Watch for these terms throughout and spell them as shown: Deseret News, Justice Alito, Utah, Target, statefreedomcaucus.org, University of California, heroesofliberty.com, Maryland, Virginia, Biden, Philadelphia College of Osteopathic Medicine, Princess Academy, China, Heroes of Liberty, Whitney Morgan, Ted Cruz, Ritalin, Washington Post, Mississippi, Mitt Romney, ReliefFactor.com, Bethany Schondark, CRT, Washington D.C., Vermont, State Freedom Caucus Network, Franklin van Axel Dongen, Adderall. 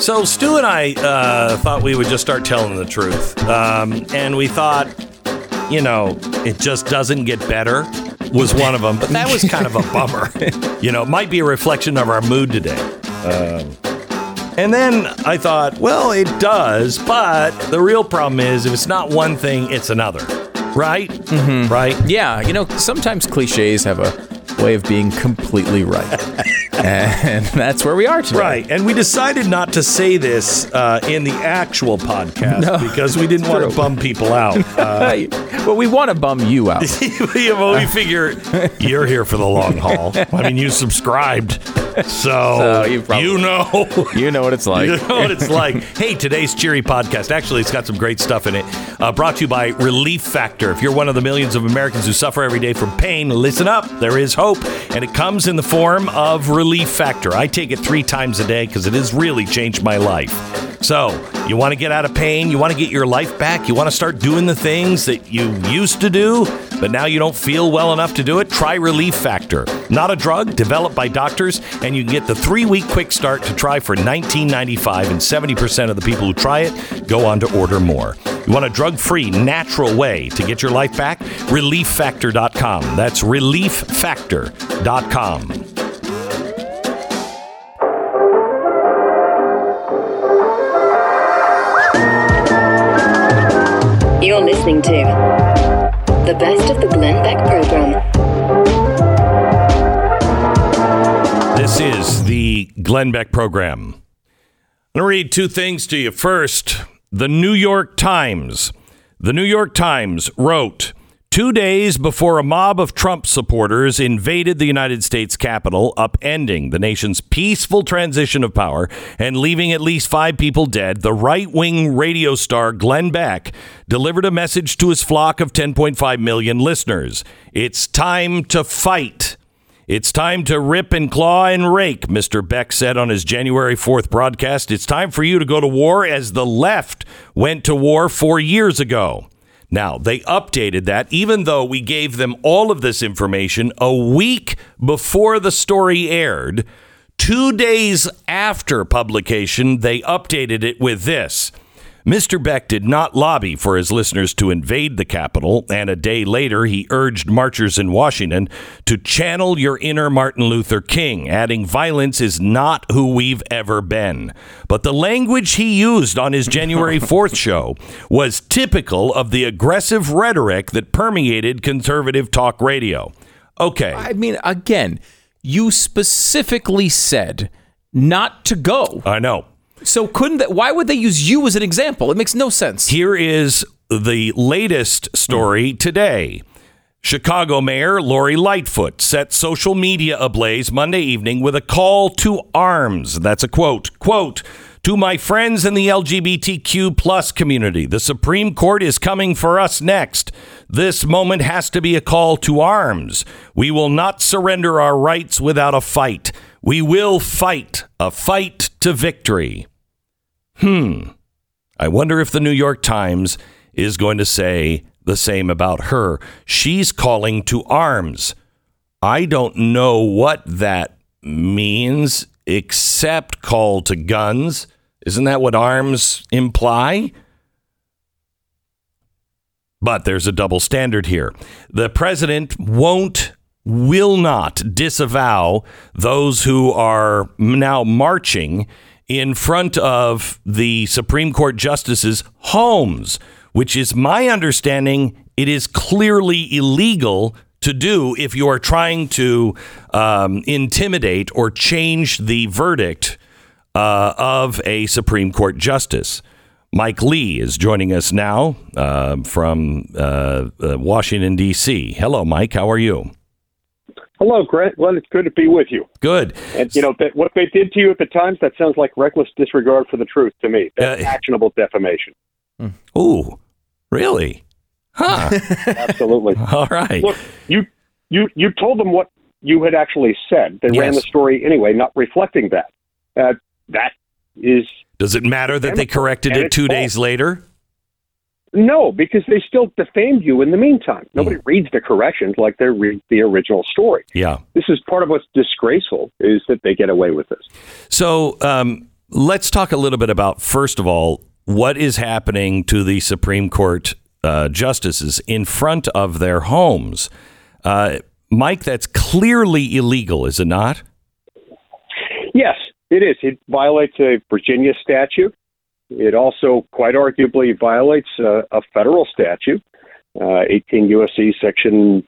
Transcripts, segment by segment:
So Stu and I thought we would just start telling the truth. And we thought, you know, it just doesn't get better was one of them. But that was kind of a bummer. You know, it might be a reflection of our mood today. And then I thought, well, it does. But the real problem is if it's not one thing, it's another. Right? Mm-hmm. Right? Yeah. You know, sometimes cliches have a way of being completely right. And that's where we are today. Right. And we decided not to say this in the actual podcast because we didn't want to bum people out. Well, we want to bum you out. Well, we figure you're here for the long haul. I mean, you subscribed. So you know what it's like. You know what it's like. Hey, today's cheery podcast. Actually, it's got some great stuff in it. Brought to you by Relief Factor. If you're one of the millions of Americans who suffer every day from pain, listen up. There is hope. And it comes in the form of Relief Factor. I take it 3 times a day because it has really changed my life. So you want to get out of pain. You want to get your life back. You want to start doing the things that you used to do, but now you don't feel well enough to do it. Try Relief Factor. Not a drug, developed by doctors. And you can get the 3-week quick start to try for $19.95, and 70% of the people who try it go on to order more. You want a drug-free, natural way to get your life back? ReliefFactor.com. That's ReliefFactor.com. You're listening to the best of the Glenn Beck program. This is the Glenn Beck program. I'm going to read 2 things to you. First, the New York Times. The New York Times wrote, 2 days before a mob of Trump supporters invaded the United States Capitol, upending the nation's peaceful transition of power and leaving at least 5 people dead, the right-wing radio star Glenn Beck delivered a message to his flock of 10.5 million listeners. It's time to fight. It's time to rip and claw and rake, Mr. Beck said on his January 4th broadcast. It's time for you to go to war as the left went to war 4 years ago. Now, they updated that, even though we gave them all of this information a week before the story aired. 2 days after publication, they updated it with this. Mr. Beck did not lobby for his listeners to invade the Capitol, and a day later he urged marchers in Washington to channel your inner Martin Luther King, adding violence is not who we've ever been. But the language he used on his January 4th show was typical of the aggressive rhetoric that permeated conservative talk radio. Okay. I mean, again, you specifically said not to go. I know. So why would they use you as an example? It makes no sense. Here is the latest story today. Chicago Mayor Lori Lightfoot set social media ablaze Monday evening with a call to arms. That's a quote. Quote, to my friends in the LGBTQ plus community, the Supreme Court is coming for us next. This moment has to be a call to arms. We will not surrender our rights without a fight. We will fight a fight to victory. I wonder if the New York Times is going to say the same about her. She's calling to arms. I don't know what that means except call to guns. Isn't that what arms imply? But there's a double standard here. The president will not disavow those who are now marching in front of the Supreme Court justices' homes, which is my understanding it is clearly illegal to do if you are trying to intimidate or change the verdict of a Supreme Court justice. Mike Lee is joining us now from Washington, D.C. Hello, Mike. How are you? Hello, Grant. Well, it's good to be with you. Good. And, you know, what they did to you at the Times, that sounds like reckless disregard for the truth to me. That's actionable defamation. Ooh, really? Huh. Absolutely. All right. Look, you told them what you had actually said. They ran the story anyway, not reflecting that. That is... Does it matter that they corrected it 2 days later? No, because they still defamed you in the meantime. Nobody reads the corrections like they read the original story. Yeah. This is part of what's disgraceful is that they get away with this. So Let's talk a little bit about, first of all, what is happening to the Supreme Court justices in front of their homes. Mike, that's clearly illegal, is it not? Yes, it is. It violates a Virginia statute. It also quite arguably violates a federal statute, 18 U.S.C. section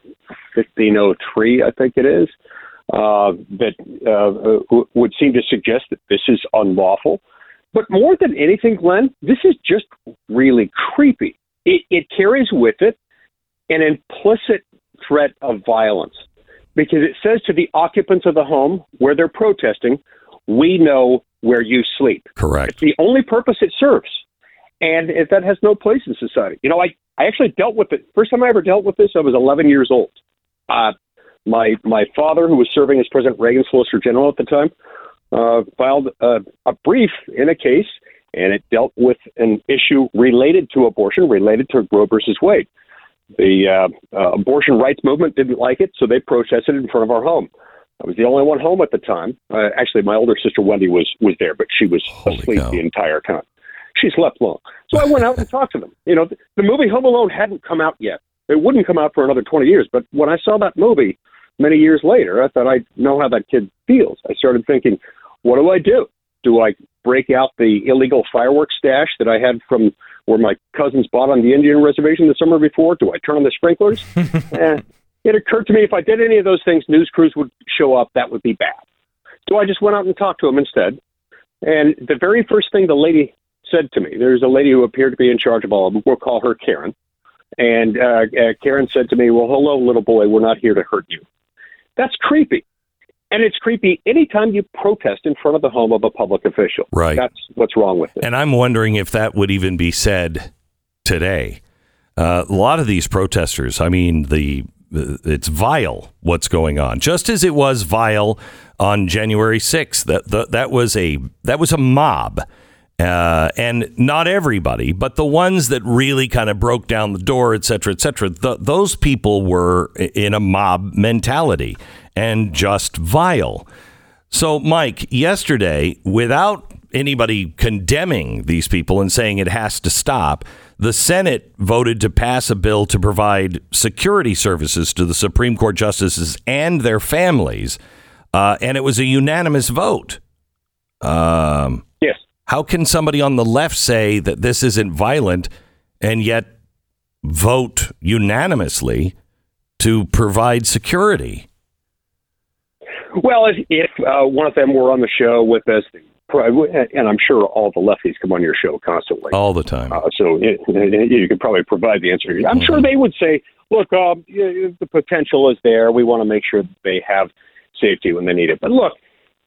1503, I think it is, that would seem to suggest that this is unlawful. But more than anything, Glenn, this is just really creepy. It carries with it an implicit threat of violence, because it says to the occupants of the home where they're protesting, we know where you sleep. Correct. It's the only purpose it serves. And that has no place in society. You know, I actually dealt with it. First time I ever dealt with this, I was 11 years old. My father, who was serving as President Reagan's Solicitor General at the time, filed a brief in a case, and it dealt with an issue related to abortion, related to Roe versus Wade. The abortion rights movement didn't like it, so they protested in front of our home. I was the only one home at the time. Actually, my older sister, Wendy, was there, but she was asleep the entire time. She slept long. So I went out and talked to them. You know, the movie Home Alone hadn't come out yet. It wouldn't come out for another 20 years. But when I saw that movie many years later, I thought, I know how that kid feels. I started thinking, what do I do? Do I break out the illegal fireworks stash that I had from where my cousins bought on the Indian reservation the summer before? Do I turn on the sprinklers? It occurred to me, if I did any of those things, news crews would show up. That would be bad. So I just went out and talked to him instead. And the very first thing the lady said to me, there's a lady who appeared to be in charge of all of them. We'll call her Karen. And Karen said to me, well, hello, little boy. We're not here to hurt you. That's creepy. And it's creepy anytime you protest in front of the home of a public official. Right. That's what's wrong with it. And I'm wondering if that would even be said today. A lot of these protesters, I mean, it's vile what's going on, just as it was vile on January 6th. That was a mob. And not everybody, but the ones that really kind of broke down the door, et cetera, those people were in a mob mentality and just vile. So, Mike, yesterday, without anybody condemning these people and saying it has to stop, the Senate voted to pass a bill to provide security services to the Supreme Court justices and their families. And it was a unanimous vote. Yes. How can somebody on the left say that this isn't violent and yet vote unanimously to provide security? Well, if one of them were on the show with us, and I'm sure all the lefties come on your show constantly. All the time. So you could probably provide the answer. I'm sure they would say, look, the potential is there. We want to make sure that they have safety when they need it. But look,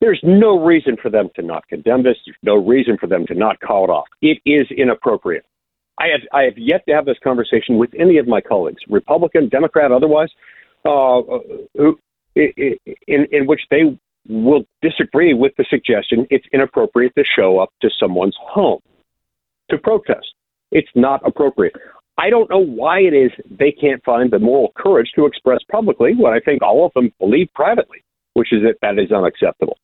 there's no reason for them to not condemn this. There's no reason for them to not call it off. It is inappropriate. I have yet to have this conversation with any of my colleagues, Republican, Democrat, otherwise, in which they will disagree with the suggestion it's inappropriate to show up to someone's home to protest. It's not appropriate. I don't know why it is they can't find the moral courage to express publicly what I think all of them believe privately, which is that is unacceptable.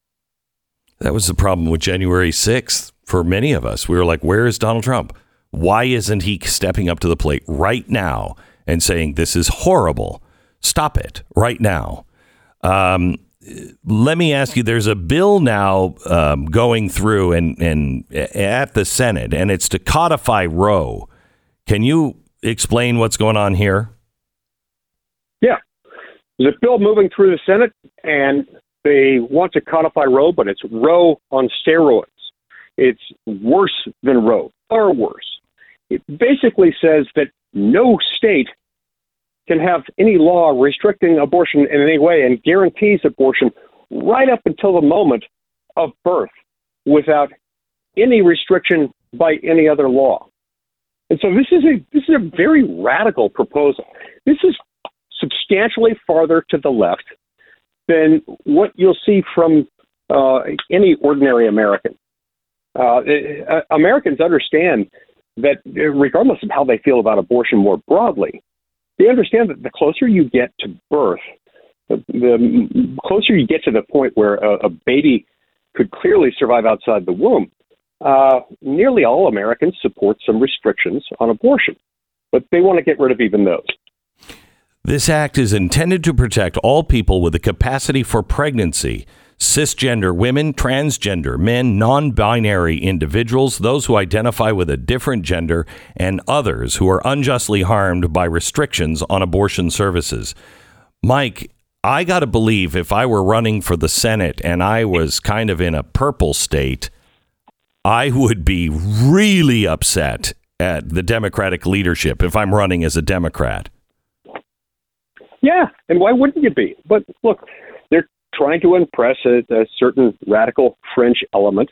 That was the problem with January 6th for many of us. We were like, where is Donald Trump? Why isn't he stepping up to the plate right now and saying, this is horrible. Stop it right now. Let me ask you, there's a bill now going through and at the Senate, and it's to codify Roe. Can you explain what's going on here? Yeah. There's a bill moving through the Senate, and they want to codify Roe, but it's Roe on steroids. It's worse than Roe, far worse. It basically says that no state can have any law restricting abortion in any way and guarantees abortion right up until the moment of birth without any restriction by any other law. And so this is a very radical proposal. This is substantially farther to the left than what you'll see from any ordinary American. Americans understand that regardless of how they feel about abortion more broadly, they understand that the closer you get to birth, the closer you get to the point where a baby could clearly survive outside the womb, nearly all Americans support some restrictions on abortion, but they want to get rid of even those. This act is intended to protect all people with the capacity for pregnancy, cisgender women, transgender men, non-binary individuals, those who identify with a different gender, and others who are unjustly harmed by restrictions on abortion services. Mike, I got to believe if I were running for the Senate and I was kind of in a purple state, I would be really upset at the Democratic leadership if I'm running as a Democrat. Yeah, and why wouldn't you be? But look, they're trying to impress a certain radical fringe element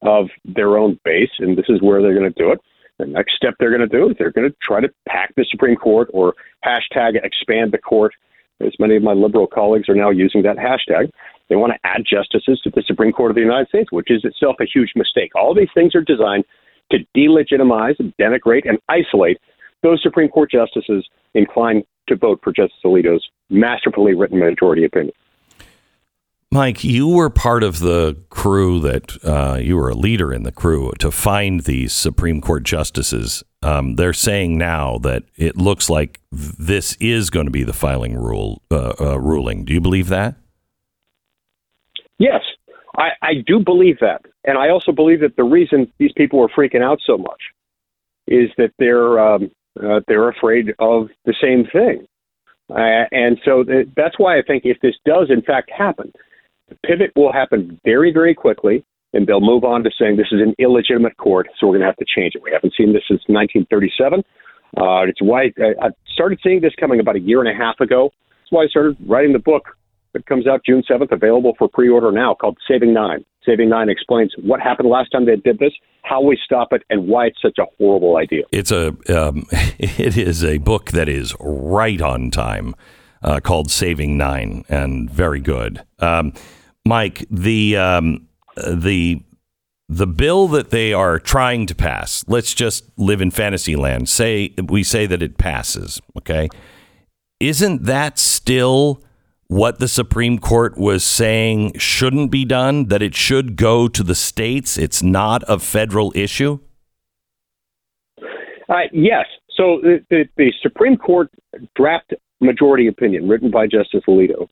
of their own base, and this is where they're going to do it. The next step they're going to do is they're going to try to pack the Supreme Court, or hashtag expand the court, as many of my liberal colleagues are now using that hashtag. They want to add justices to the Supreme Court of the United States, which is itself a huge mistake. All these things are designed to delegitimize, denigrate, and isolate those Supreme Court justices inclined to vote for Justice Alito's masterfully written majority opinion. Mike, you were part of the crew that you were a leader in the crew to find these Supreme Court justices. They're saying now that it looks like this is going to be the filing ruling. Do you believe that? Yes, I do believe that. And I also believe that the reason these people were freaking out so much is that they're afraid of the same thing. And so that's why I think if this does, in fact, happen, the pivot will happen very, very quickly, and they'll move on to saying this is an illegitimate court, so we're going to have to change it. We haven't seen this since 1937. It's why I started seeing this coming about a year and a half ago. That's why I started writing the book that comes out June 7th, available for pre-order now, called Saving Nine. Saving Nine explains what happened last time they did this, how we stop it, and why it's such a horrible idea. It is a book that is right on time, called Saving Nine, and very good. Mike, the bill that they are trying to pass, let's just live in fantasy land. We say that it passes, okay? Isn't that still what the Supreme Court was saying shouldn't be done, that it should go to the states? It's not a federal issue? Yes. So the Supreme Court draft majority opinion written by Justice Alito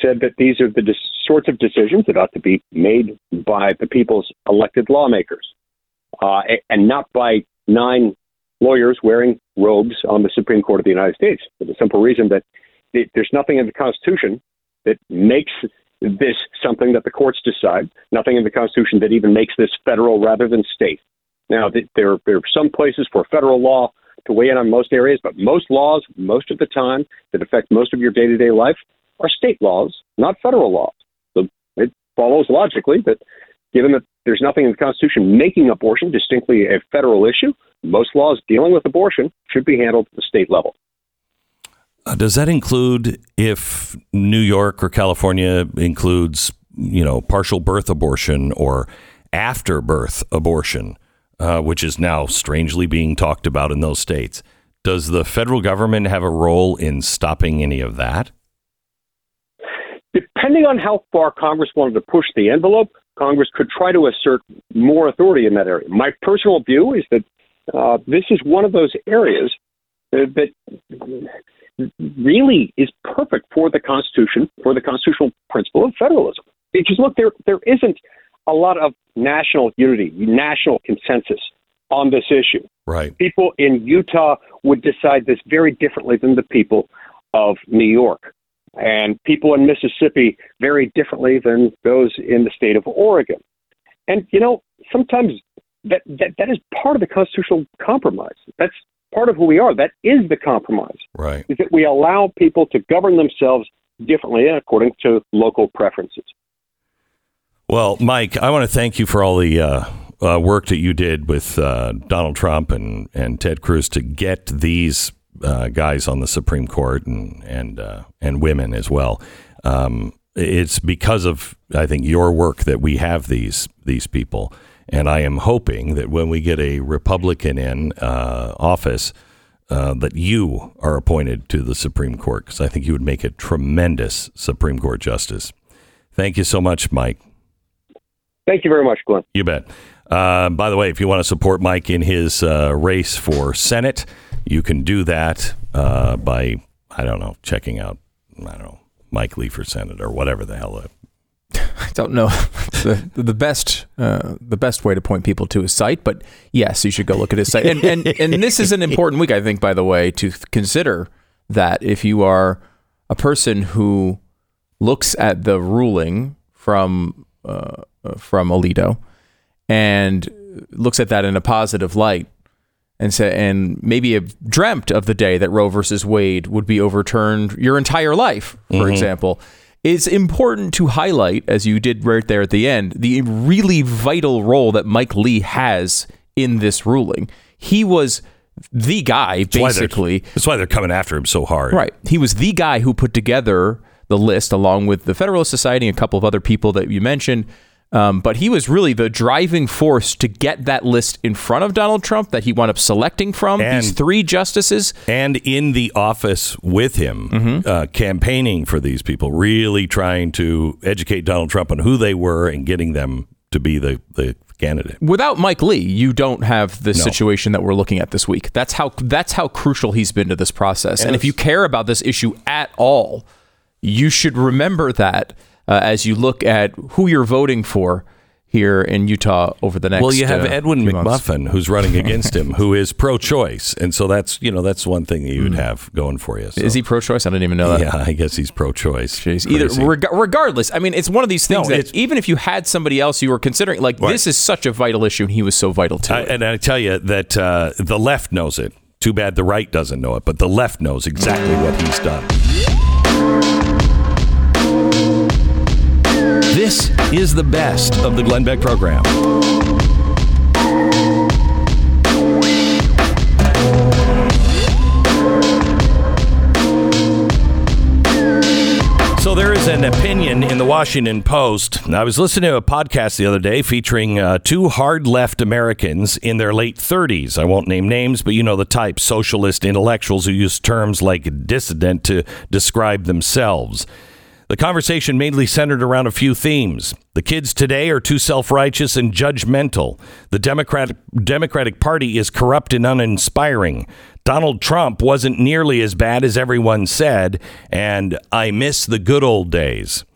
said that these are the sorts of decisions that ought to be made by the people's elected lawmakers and not by nine lawyers wearing robes on the Supreme Court of the United States, for the simple reason that there's nothing in the Constitution that makes this something that the courts decide, nothing in the Constitution that even makes this federal rather than state. Now, there are some places for federal law to weigh in on most areas, but most laws, most of the time, that affect most of your day-to-day life are state laws, not federal laws. So it follows logically that given that there's nothing in the Constitution making abortion distinctly a federal issue, most laws dealing with abortion should be handled at the state level. Does that include if New York or California includes, partial birth abortion or after birth abortion, which is now strangely being talked about in those states? Does the federal government have a role in stopping any of that? Depending on how far Congress wanted to push the envelope, Congress could try to assert more authority in that area. My personal view is that this is one of those areas that really is perfect for the Constitution, for the constitutional principle of federalism. Because look, there isn't a lot of national unity, national consensus on this issue. Right. People in Utah would decide this very differently than the people of New York, and people in Mississippi very differently than those in the state of Oregon. And, sometimes that is part of the constitutional compromise. That's part of who we are. That is the compromise, right? Is that we allow people to govern themselves differently according to local preferences. Well, Mike, I want to thank you for all the work that you did with Donald Trump and Ted Cruz to get these guys on the Supreme Court and women as well. It's because of, I think, your work that we have these people. And I am hoping that when we get a Republican in office, that you are appointed to the Supreme Court, because I think you would make a tremendous Supreme Court justice. Thank you so much, Mike. Thank you very much, Glenn. You bet. By the way, if you want to support Mike in his race for Senate, you can do that by, I don't know, checking out, I don't know, Mike Lee for Senate or whatever the hell. I don't know. The best way to point people to his site, but yes, you should go look at his site. And this is an important week, I think, by the way, to consider that if you are a person who looks at the ruling from Alito and looks at that in a positive light and maybe have dreamt of the day that Roe versus Wade would be overturned your entire life, for example. It's important to highlight, as you did right there at the end, the really vital role that Mike Lee has in this ruling. He was the guy, basically. That's why they're coming after him so hard. Right. He was the guy who put together the list, along with the Federalist Society and a couple of other people that you mentioned. But he was really the driving force to get that list in front of Donald Trump that he wound up selecting from, and these three justices. And in the office with him, campaigning for these people, really trying to educate Donald Trump on who they were and getting them to be the candidate. Without Mike Lee, you don't have the situation that we're looking at this week. That's how crucial he's been to this process. And if you care about this issue at all, you should remember that. As you look at who you're voting for here in Utah over the next Well, you have Edwin McMuffin, who's running against him, who is pro-choice. And so that's one thing that you'd have going for you. So. Is he pro-choice? I didn't even know that. Yeah, I guess he's pro-choice. Jeez. Regardless, I mean, it's one of these things that even if you had somebody else you were considering, like this is such a vital issue, and he was so vital to it. And I tell you that the left knows it. Too bad the right doesn't know it, but the left knows exactly what he's done. This is the best of the Glenn Beck program. So there is an opinion in the Washington Post. I was listening to a podcast the other day featuring two hard left Americans in their late 30s. I won't name names, but you know the type, socialist intellectuals who use terms like dissident to describe themselves. The conversation mainly centered around a few themes. The kids today are too self-righteous and judgmental. The Democratic Party is corrupt and uninspiring. Donald Trump wasn't nearly as bad as everyone said, and I miss the good old days.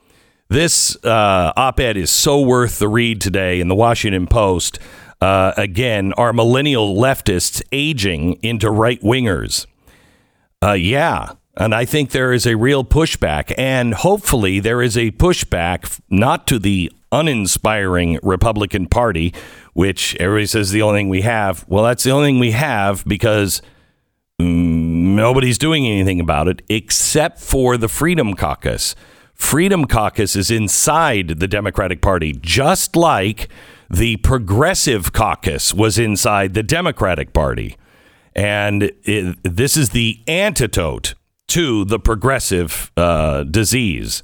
This op-ed is so worth the read today in the Washington Post. Again, are millennial leftists aging into right-wingers? Yeah. And I think there is a real pushback, and hopefully there is a pushback not to the uninspiring Republican Party, which everybody says is the only thing we have. Well, that's the only thing we have because nobody's doing anything about it except for the Freedom Caucus. Freedom Caucus is inside the Democratic Party, just like the Progressive Caucus was inside the Democratic Party. And this is the antidote to the progressive disease,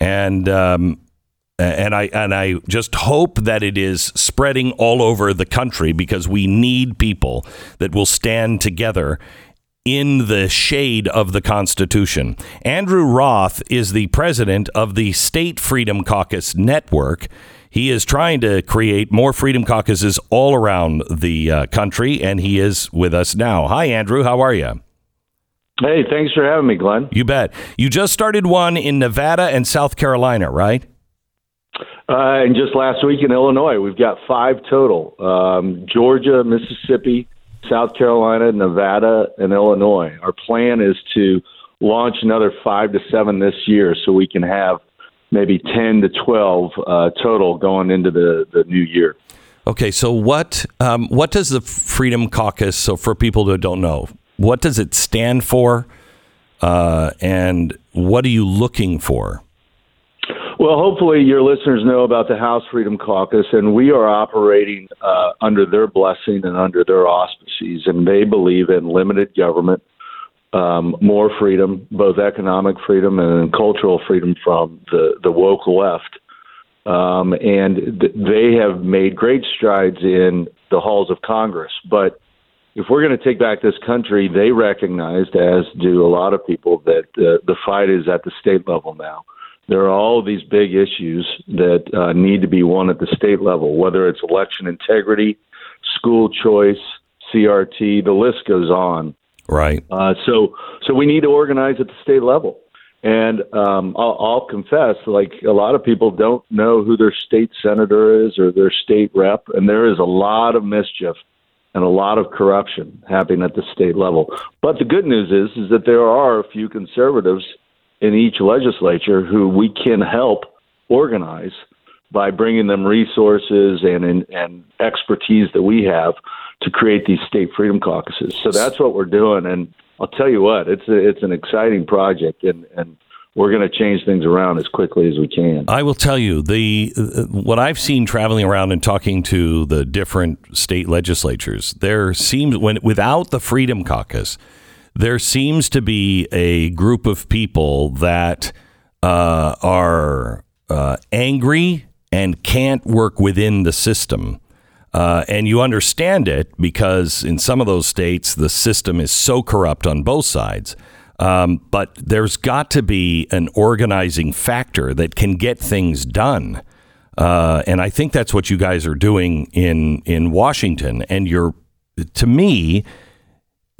and I just hope that it is spreading all over the country, because we need people that will stand together in the shade of the Constitution. Andrew Roth is the president of the State Freedom Caucus Network. He is trying to create more Freedom Caucuses all around the country, and he is with us now. Hi, Andrew. How are you? Hey, thanks for having me, Glenn. You bet. You just started one in Nevada and South Carolina, right? And just last week in Illinois, we've got 5 total. Georgia, Mississippi, South Carolina, Nevada, and Illinois. Our plan is to launch another 5 to 7 this year so we can have maybe 10 to 12 total going into the new year. Okay, so what does the Freedom Caucus, so for people that don't know, what does it stand for, and what are you looking for? Well, hopefully your listeners know about the House Freedom Caucus, and we are operating under their blessing and under their auspices, and they believe in limited government, more freedom, both economic freedom and cultural freedom from the woke left. And they have made great strides in the halls of Congress, but if we're going to take back this country, they recognized, as do a lot of people, that the fight is at the state level now. There are all these big issues that need to be won at the state level, whether it's election integrity, school choice, CRT, the list goes on. Right. So we need to organize at the state level. And I'll confess, like, a lot of people don't know who their state senator is or their state rep. And there is a lot of mischief and a lot of corruption happening at the state level. But the good news is that there are a few conservatives in each legislature who we can help organize by bringing them resources and expertise that we have to create these state freedom caucuses. So that's what we're doing. And I'll tell you what, it's an exciting project, and we're going to change things around as quickly as we can. I will tell you, what I've seen traveling around and talking to the different state legislatures, there seems, without the Freedom Caucus, there seems to be a group of people that are angry and can't work within the system. And you understand it, because in some of those states, the system is so corrupt on both sides. But there's got to be an organizing factor that can get things done. And I think that's what you guys are doing in Washington. And to me,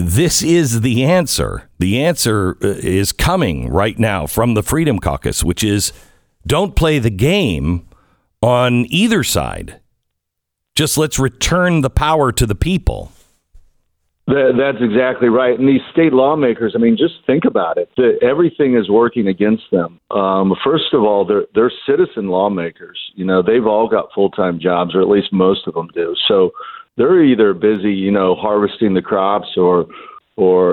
this is the answer. The answer is coming right now from the Freedom Caucus, which is don't play the game on either side. Just let's return the power to the people. That's exactly right. And these state lawmakers, I mean, just think about it. Everything is working against them. First of all, they're citizen lawmakers. You know, they've all got full-time jobs, or at least most of them do. So they're either busy, you know, harvesting the crops or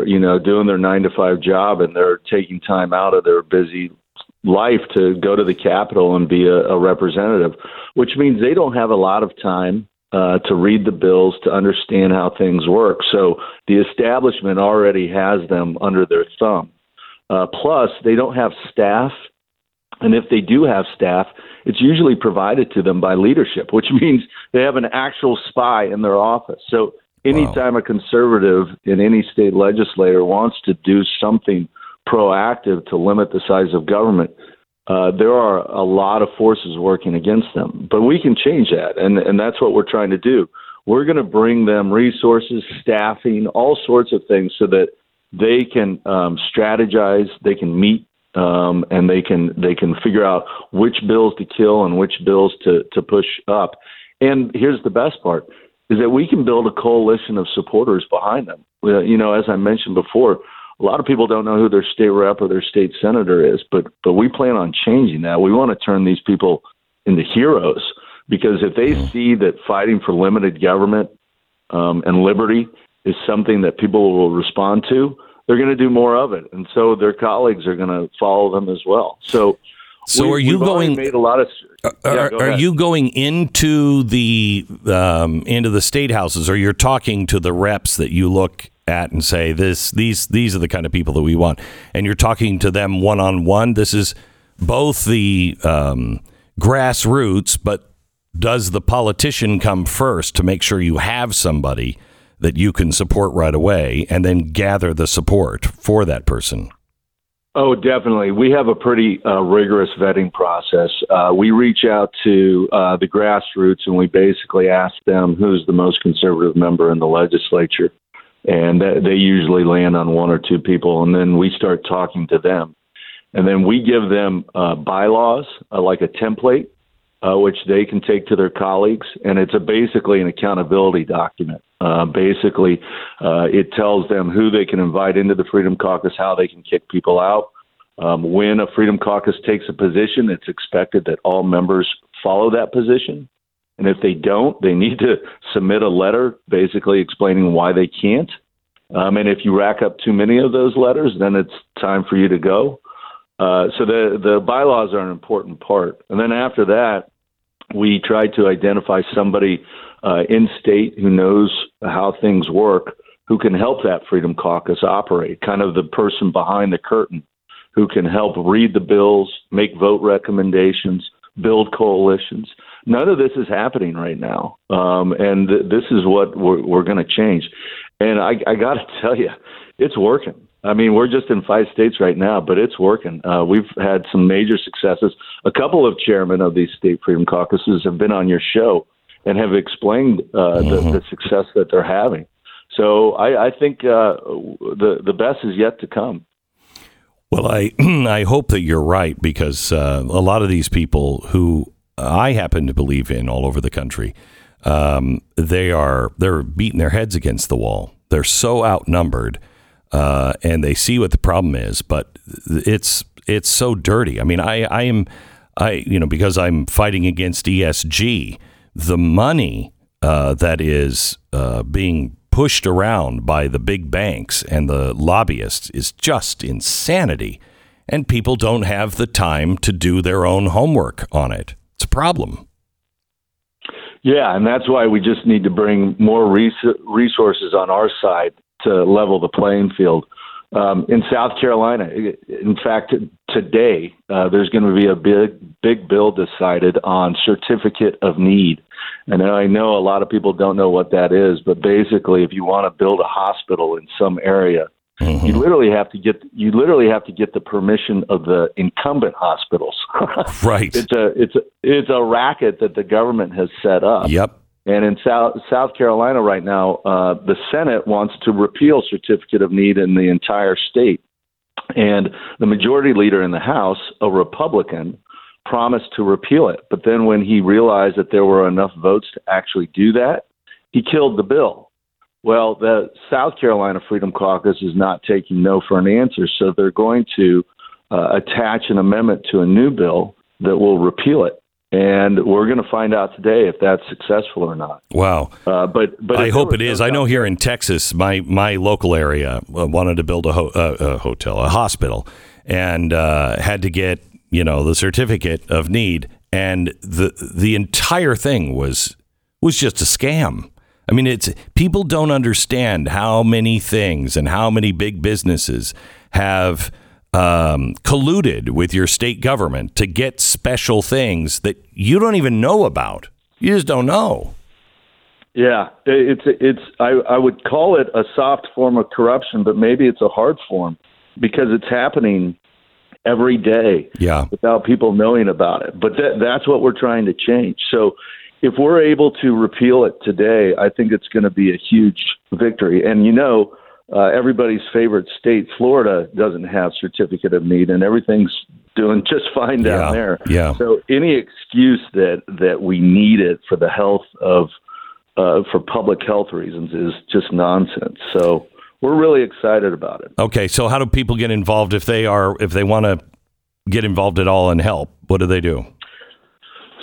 you know, doing their 9-to-5 job, and they're taking time out of their busy life to go to the Capitol and be a representative, which means they don't have a lot of time to read the bills, to understand how things work. So the establishment already has them under their thumb. Plus, they don't have staff. And if they do have staff, it's usually provided to them by leadership, which means they have an actual spy in their office. So anytime a conservative in any state legislator wants to do something proactive to limit the size of government, there are a lot of forces working against them. But we can change that, and that's what we're trying to do. We're going to bring them resources, staffing, all sorts of things so that they can strategize, they can meet, and they can figure out which bills to kill and which bills to push up. And here's the best part, is that we can build a coalition of supporters behind them. You know, as I mentioned before, a lot of people don't know who their state rep or their state senator is, but we plan on changing that. We want to turn these people into heroes, because if they see that fighting for limited government and liberty is something that people will respond to, they're going to do more of it. And so their colleagues are going to follow them as well. So are you going? Made a lot of, are you going into the state houses, or you're talking to the reps that you look at and say, these are the kind of people that we want, and you're talking to them one-on-one? This is both the grassroots, but does the politician come first to make sure you have somebody that you can support right away, and then gather the support for that person? Oh, definitely. We have a pretty rigorous vetting process. We reach out to the grassroots, and we basically ask them who's the most conservative member in the legislature. And they usually land on one or two people, and then we start talking to them. And then we give them bylaws, like a template, which they can take to their colleagues. And it's basically an accountability document. It tells them who they can invite into the Freedom Caucus, how they can kick people out. When a Freedom Caucus takes a position, it's expected that all members follow that position. And if they don't, they need to submit a letter basically explaining why they can't. And if you rack up too many of those letters, then it's time for you to go. So the bylaws are an important part. And then after that, we try to identify somebody in state who knows how things work, who can help that Freedom Caucus operate, kind of the person behind the curtain who can help read the bills, make vote recommendations, build coalitions. None of this is happening right now, and this is what we're going to change. And I got to tell you, it's working. I mean, we're just in 5 states right now, but it's working. We've had some major successes. A couple of chairmen of these state freedom caucuses have been on your show and have explained the success that they're having. So I think the best is yet to come. Well, I hope that you're right, because a lot of these people who I happen to believe in all over the country, they're beating their heads against the wall. They're so outnumbered, and they see what the problem is, but it's so dirty. I mean, I am because I'm fighting against ESG, the money that is being pushed around by the big banks and the lobbyists is just insanity, and people don't have the time to do their own homework on it. It's a problem. Yeah, and that's why we just need to bring more resources on our side to level the playing field. In South Carolina, in fact, today, there's going to be a big bill decided on certificate of need. And I know a lot of people don't know what that is, but basically, if you want to build a hospital in some area, mm-hmm. you literally have to get the permission of the incumbent hospitals. Right. It's a racket that the government has set up. Yep. And in South Carolina right now, the Senate wants to repeal certificate of need in the entire state. And the majority leader in the House, a Republican, promised to repeal it. But then when he realized that there were enough votes to actually do that, he killed the bill. Well, the South Carolina Freedom Caucus is not taking no for an answer, so they're going to attach an amendment to a new bill that will repeal it. And we're going to find out today if that's successful or not. Wow. But I hope it is. I know here in Texas, my local area wanted to build a hospital, and had to get, the certificate of need. And the entire thing was just a scam. I mean, people don't understand how many things and how many big businesses have colluded with your state government to get special things that you don't even know about. You just don't know. Yeah, it's. I would call it a soft form of corruption, but maybe it's a hard form because it's happening every day without people knowing about it. But that's what we're trying to change. So if we're able to repeal it today, I think it's going to be a huge victory. And everybody's favorite state, Florida, doesn't have certificate of need, and everything's doing just fine down there. Yeah. So any excuse that we need it for the health of for public health reasons is just nonsense. So we're really excited about it. Okay, so how do people get involved if they want to get involved at all and help? What do they do?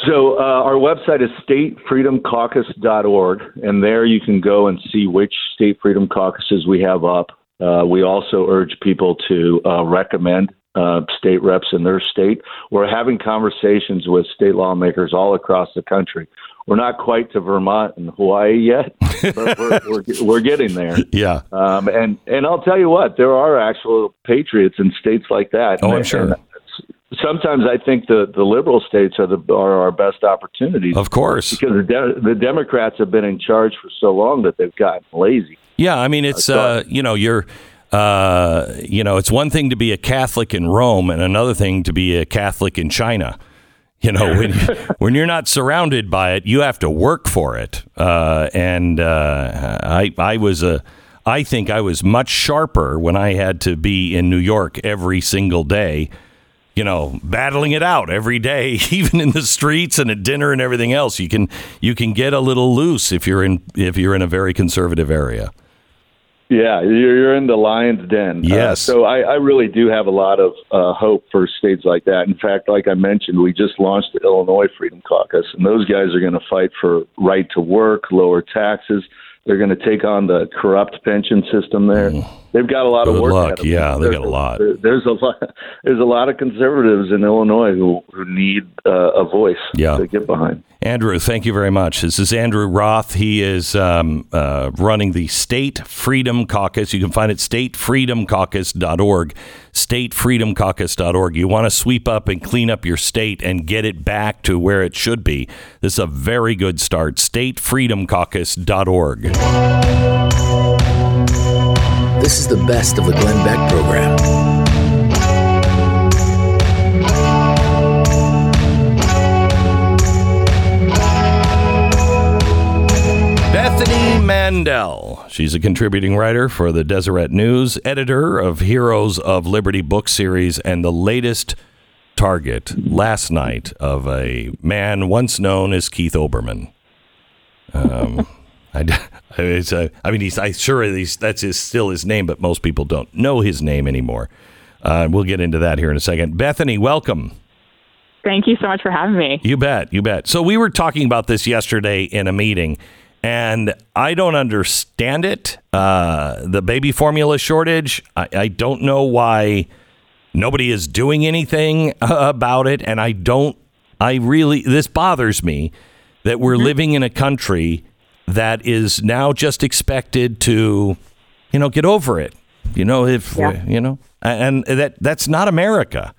So our website is statefreedomcaucus.org, and there you can go and see which state freedom caucuses we have up. We also urge people to recommend state reps in their state. We're having conversations with state lawmakers all across the country. We're not quite to Vermont and Hawaii yet, but we're getting there. Yeah. And I'll tell you what, there are actual patriots in states like that. Oh, I'm sure. Sometimes I think the liberal states are our best opportunities. Of course. Because the Democrats have been in charge for so long that they've gotten lazy. Yeah, I mean, it's, it's one thing to be a Catholic in Rome and another thing to be a Catholic in China. When you're not surrounded by it, you have to work for it. I think I was much sharper when I had to be in New York every single day. Battling it out every day, even in the streets and at dinner and everything else. You can get a little loose if you're in a very conservative area. Yeah, you're in the lion's den. Yes. So I really do have a lot of hope for states like that. In fact, like I mentioned, we just launched the Illinois Freedom Caucus, and those guys are going to fight for right to work, lower taxes. They're going to take on the corrupt pension system there. They've got a lot of work. Luck. Yeah, they got a lot. There's a lot of conservatives in Illinois who need a voice to get behind. Andrew, thank you very much. This is Andrew Roth. He is running the State Freedom Caucus. You can find it statefreedomcaucus.org. Statefreedomcaucus.org. You want to sweep up and clean up your state and get it back to where it should be. This is a very good start. Statefreedomcaucus.org. This is the best of the Glenn Beck program. Bethany Mandel. She's a contributing writer for the Deseret News, editor of Heroes of Liberty book series, and the latest target last night of a man once known as Keith Oberman. That's still his name, but most people don't know his name anymore. We'll get into that here in a second. Bethany, welcome. Thank you so much for having me. You bet. You bet. So we were talking about this yesterday in a meeting, and I don't understand it. The baby formula shortage. I don't know why nobody is doing anything about it. And this bothers me that we're living in a country that is now just expected to, get over it, and that's not America.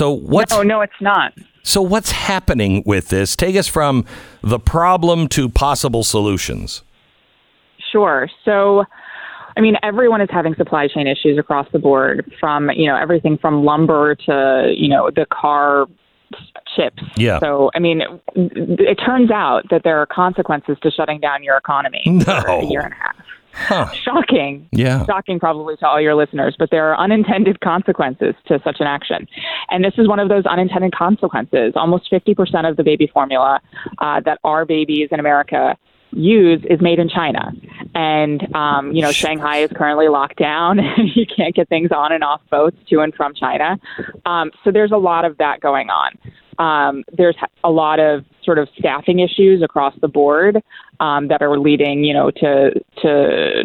No, it's not. So what's happening with this? Take us from the problem to possible solutions. Sure. So, everyone is having supply chain issues across the board from, everything from lumber to, the car chips. Yeah. So, it turns out that there are consequences to shutting down your economy for a year and a half. Huh. Shocking. Yeah. Shocking probably to all your listeners, but there are unintended consequences to such an action. And this is one of those unintended consequences. Almost 50% of the baby formula that our babies in America use is made in China. And, Shanghai is currently locked down. You can't get things on and off boats to and from China. So there's a lot of that going on. There's a lot of sort of staffing issues across the board that are leading, to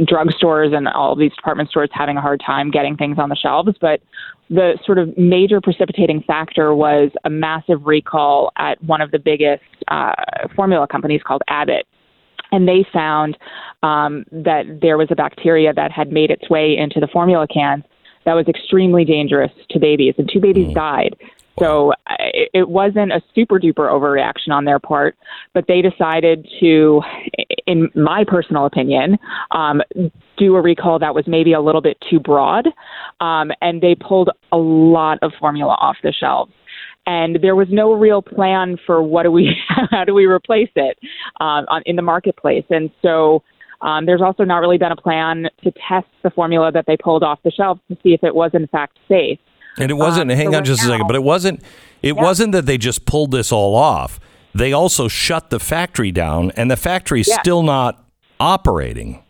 drugstores and all these department stores having a hard time getting things on the shelves. But the sort of major precipitating factor was a massive recall at one of the biggest formula companies called Abbott. And they found that there was a bacteria that had made its way into the formula cans that was extremely dangerous to babies, and 2 babies died. So it wasn't a super duper overreaction on their part, but they decided to, in my personal opinion, do a recall that was maybe a little bit too broad. And they pulled a lot of formula off the shelves. And there was no real plan for how do we replace it in the marketplace. And so there's also not really been a plan to test the formula that they pulled off the shelves to see if it was in fact safe. And it wasn't, wasn't that they just pulled this all off. They also shut the factory down, and the factory's still not operating.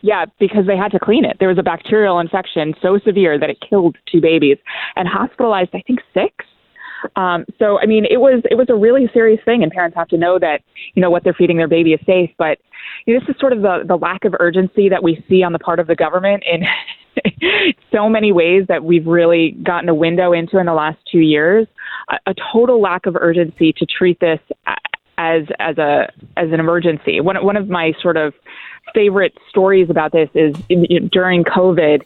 Yeah, because they had to clean it. There was a bacterial infection so severe that it killed 2 babies and hospitalized, I think, 6. It was a really serious thing, and parents have to know that, what they're feeding their baby is safe. But this is sort of the lack of urgency that we see on the part of the government in so many ways that we've really gotten a window into in the last 2 years, a total lack of urgency to treat this as an emergency. One of my sort of favorite stories about this is during COVID,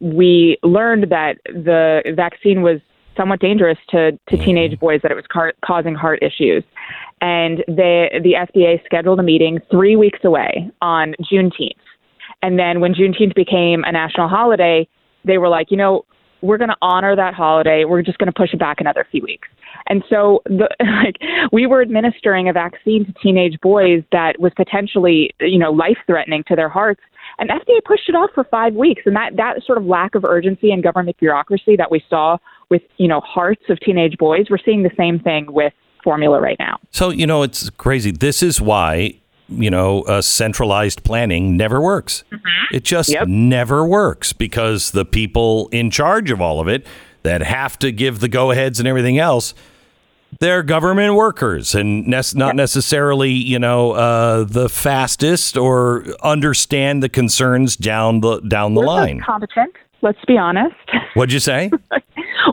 we learned that the vaccine was somewhat dangerous to teenage boys, that it was causing heart issues. And the FDA scheduled a meeting 3 weeks away on Juneteenth. And then when Juneteenth became a national holiday, they were like, we're going to honor that holiday. We're just going to push it back another few weeks. And so we were administering a vaccine to teenage boys that was potentially, life-threatening to their hearts. And FDA pushed it off for 5 weeks. And that sort of lack of urgency in government bureaucracy that we saw with, hearts of teenage boys, we're seeing the same thing with formula right now. So, it's crazy. This is why, centralized planning never works. Mm-hmm. It just never works, because the people in charge of all of it that have to give the go-aheads and everything else, they're government workers and not necessarily, the fastest or understand the concerns down the line. Competent. Let's be honest. What'd you say?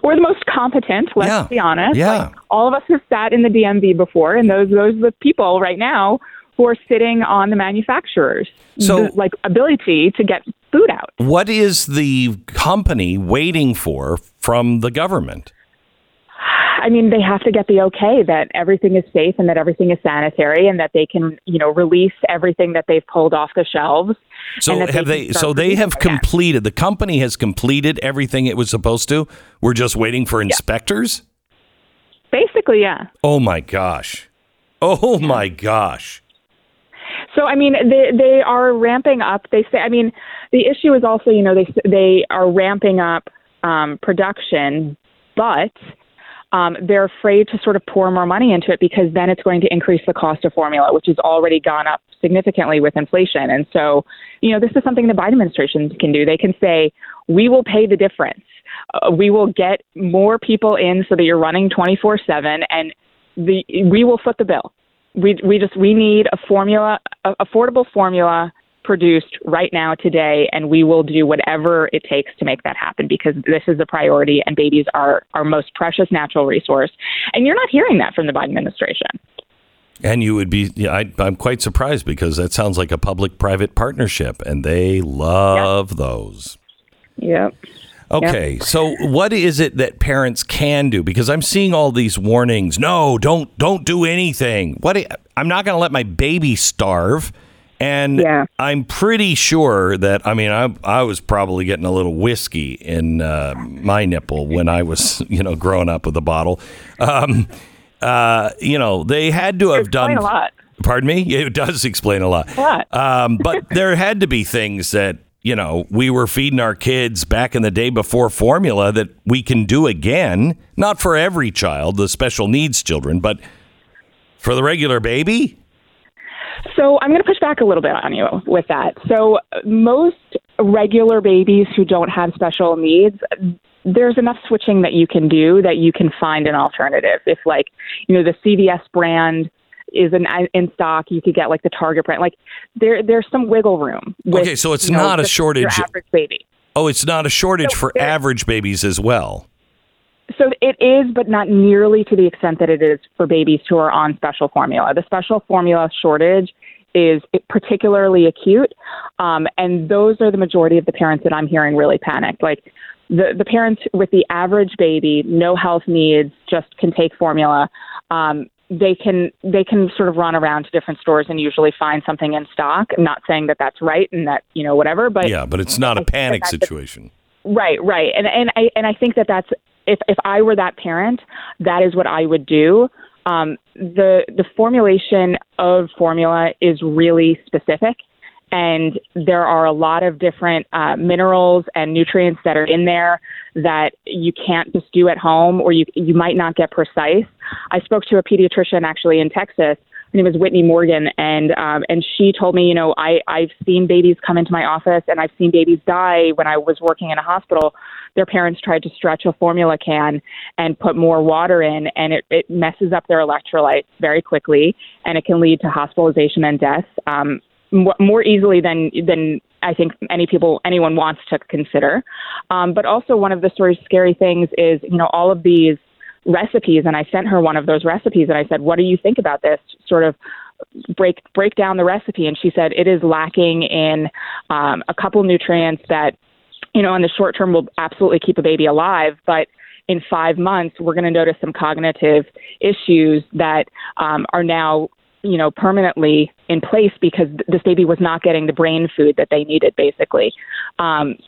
We're the most competent, let's be honest. Yeah. All of us have sat in the DMV before, and those are the people right now who are sitting on the manufacturers' ability to get food out. What is the company waiting for from the government? I mean, they have to get the okay that everything is safe and that everything is sanitary and that they can, you know, release everything that they've pulled off the shelves. So have they? So they have completed. The company has completed everything it was supposed to. We're just waiting for inspectors. Basically, yeah. Oh my gosh! Oh my gosh! So, I mean, they are ramping up. They say, I mean, the issue is also, you know, they are ramping up production, but they're afraid to sort of pour more money into it because then it's going to increase the cost of formula, which has already gone up significantly with inflation. And so, you know, this is something the Biden administration can do. They can say, we will pay the difference. We will get more people in so that you're running 24/7 and we will foot the bill. We need a formula, affordable formula produced right now today, and we will do whatever it takes to make that happen because this is a priority and babies are our most precious natural resource. And you're not hearing that from the Biden administration. And you would be, I'm quite surprised because that sounds like a public-private partnership and they love those. Yep. Okay, so what is it that parents can do? Because I'm seeing all these warnings. No, don't do anything. I'm not going to let my baby starve. And I'm pretty sure that, I mean, I was probably getting a little whiskey in my nipple when I was, you know, growing up with a bottle. You know, they had to have done a lot. Pardon me? It does explain a lot. But there had to be things that, you know, we were feeding our kids back in the day before formula that we can do again, not for every child, the special needs children, but for the regular baby. So I'm going to push back a little bit on you with that. So most regular babies who don't have special needs, there's enough switching that you can do that you can find an alternative. If, like, you know, the CVS brand isn't in stock, you could get like the Target brand. Like there's some wiggle room. With, okay, so it's not a shortage for average baby. Oh, it's not a shortage for average babies as well. So it is, but not nearly to the extent that it is for babies who are on special formula. The special formula shortage is particularly acute, and those are the majority of the parents that I'm hearing really panicked. Like the parents with the average baby, no health needs, just can take formula. They can sort of run around to different stores and usually find something in stock. I'm not saying that that's right and that, you know, whatever, but yeah, but it's not a panic situation. Right. And I think that that's, if I were that parent, that is what I would do. The formulation of formula is really specific, and there are a lot of different minerals and nutrients that are in there that you can't just do at home, or you might not get precise. I spoke to a pediatrician actually in Texas. Her name is Whitney Morgan, and she told me, you know, I've seen babies come into my office, and I've seen babies die when I was working in a hospital. Their parents tried to stretch a formula can and put more water in, and it messes up their electrolytes very quickly, and it can lead to hospitalization and death more easily than I think anyone wants to consider. But also one of the sort of scary things is, you know, all of these recipes, and I sent her one of those recipes, and I said, what do you think about this? Sort of break down the recipe. And she said it is lacking in a couple nutrients that, you know, in the short term will absolutely keep a baby alive, but in 5 months, we're going to notice some cognitive issues that are now, you know, permanently in place because this baby was not getting the brain food that they needed, basically.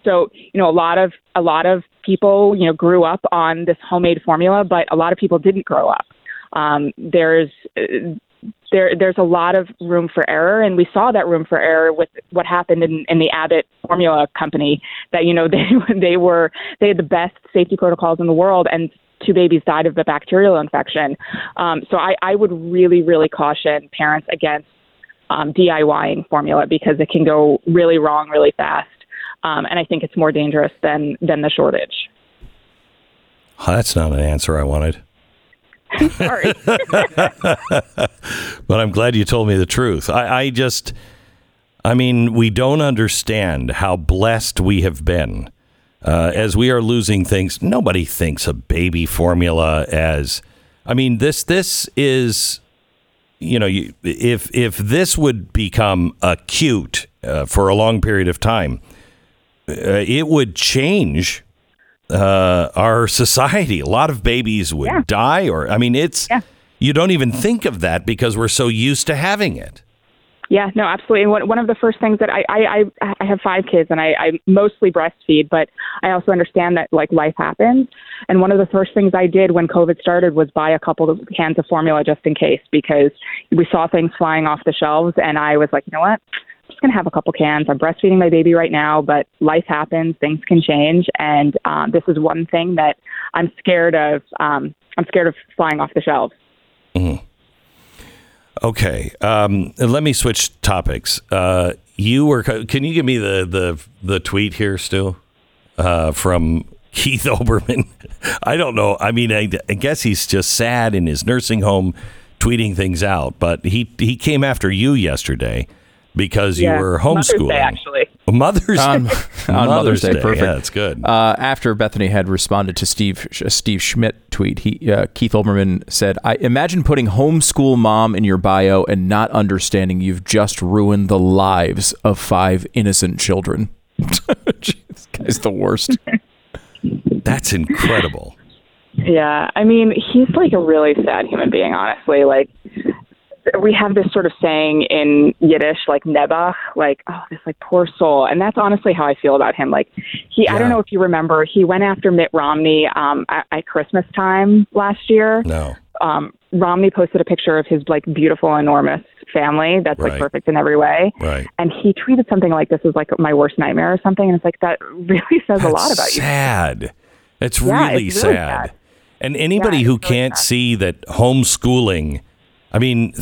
So, you know, a lot of people, you know, grew up on this homemade formula, but a lot of people didn't grow up. There's a lot of room for error, and we saw that room for error with what happened in the Abbott formula company. That, you know, they had the best safety protocols in the world, and 2 babies died of the bacterial infection. So I would really, really caution parents against DIYing formula because it can go really wrong really fast, and I think it's more dangerous than the shortage. Oh, that's not an answer I wanted. Sorry. But I'm glad you told me the truth. I mean, we don't understand how blessed we have been as we are losing things. Nobody thinks of baby formula as, I mean, this is, you know, if this would become acute for a long period of time, it would change our society. A lot of babies would die, or I mean, it's you don't even think of that because we're so used to having it. Yeah, no, absolutely. And one of the first things that I have 5 kids, and I mostly breastfeed, but I also understand that like life happens. And one of the first things I did when COVID started was buy a couple of cans of formula just in case, because we saw things flying off the shelves, and I was like, you know what? I'm just going to have a couple cans. I'm breastfeeding my baby right now, but life happens. Things can change. And this is one thing that I'm scared of. I'm scared of flying off the shelves. Mm-hmm. Okay, let me switch topics. Can you give me the tweet here, Stu, from Keith Oberman? I don't know. I mean, I guess he's just sad in his nursing home, tweeting things out. But he came after you yesterday because you were homeschooling. Mother's Day, actually. On Mother's Day, perfect. Yeah, that's good. After Bethany had responded to Steve Schmidt tweet, Keith Olbermann said, "I imagine putting homeschool mom in your bio and not understanding you've just ruined the lives of 5 innocent children." This guy's the worst. That's incredible. Yeah, I mean, he's like a really sad human being, honestly. Like, we have this sort of saying in Yiddish, like "nebach," like, oh, this like poor soul. And that's honestly how I feel about him. Like I don't know if you remember, he went after Mitt Romney at Christmas time last year. No. Romney posted a picture of his like beautiful, enormous family that's like perfect in every way. Right. And he tweeted something like, this is like my worst nightmare or something. And it's like, that really says a lot about you. It's really sad. It's really sad. And anybody who can't see that homeschooling, I mean,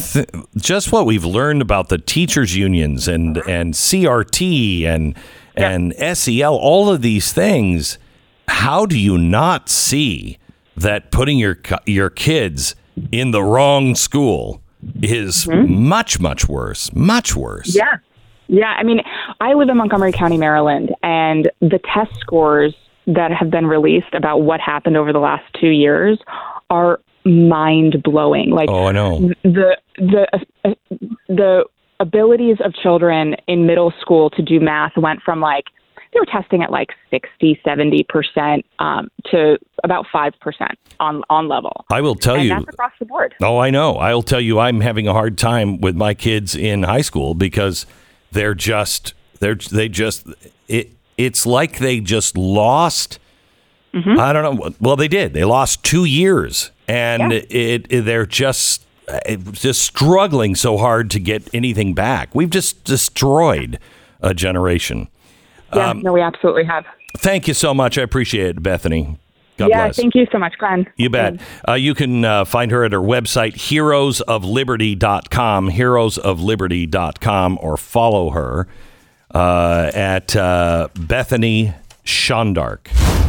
just what we've learned about the teachers unions and CRT and SEL, all of these things. How do you not see that putting your kids in the wrong school is much worse? Yeah. Yeah. I mean, I live in Montgomery County, Maryland, and the test scores that have been released about what happened over the last 2 years are mind-blowing. Like, oh, I know. The abilities of children in middle school to do math went from like, they were testing at like 60-70% to about 5% on level. I will tell you, that's across the board. Oh, I know. I'll tell you, I'm having a hard time with my kids in high school because it's like they just lost. Mm-hmm. I don't know. Well, they did. They lost 2 years. And they're just struggling so hard to get anything back. We've just destroyed a generation. Yeah, no, we absolutely have. Thank you so much. I appreciate it, Bethany. God bless. Yeah, thank you so much, Glenn. You bet. You can find her at her website, heroesofliberty.com, heroesofliberty.com, or follow her at Bethany Schondark.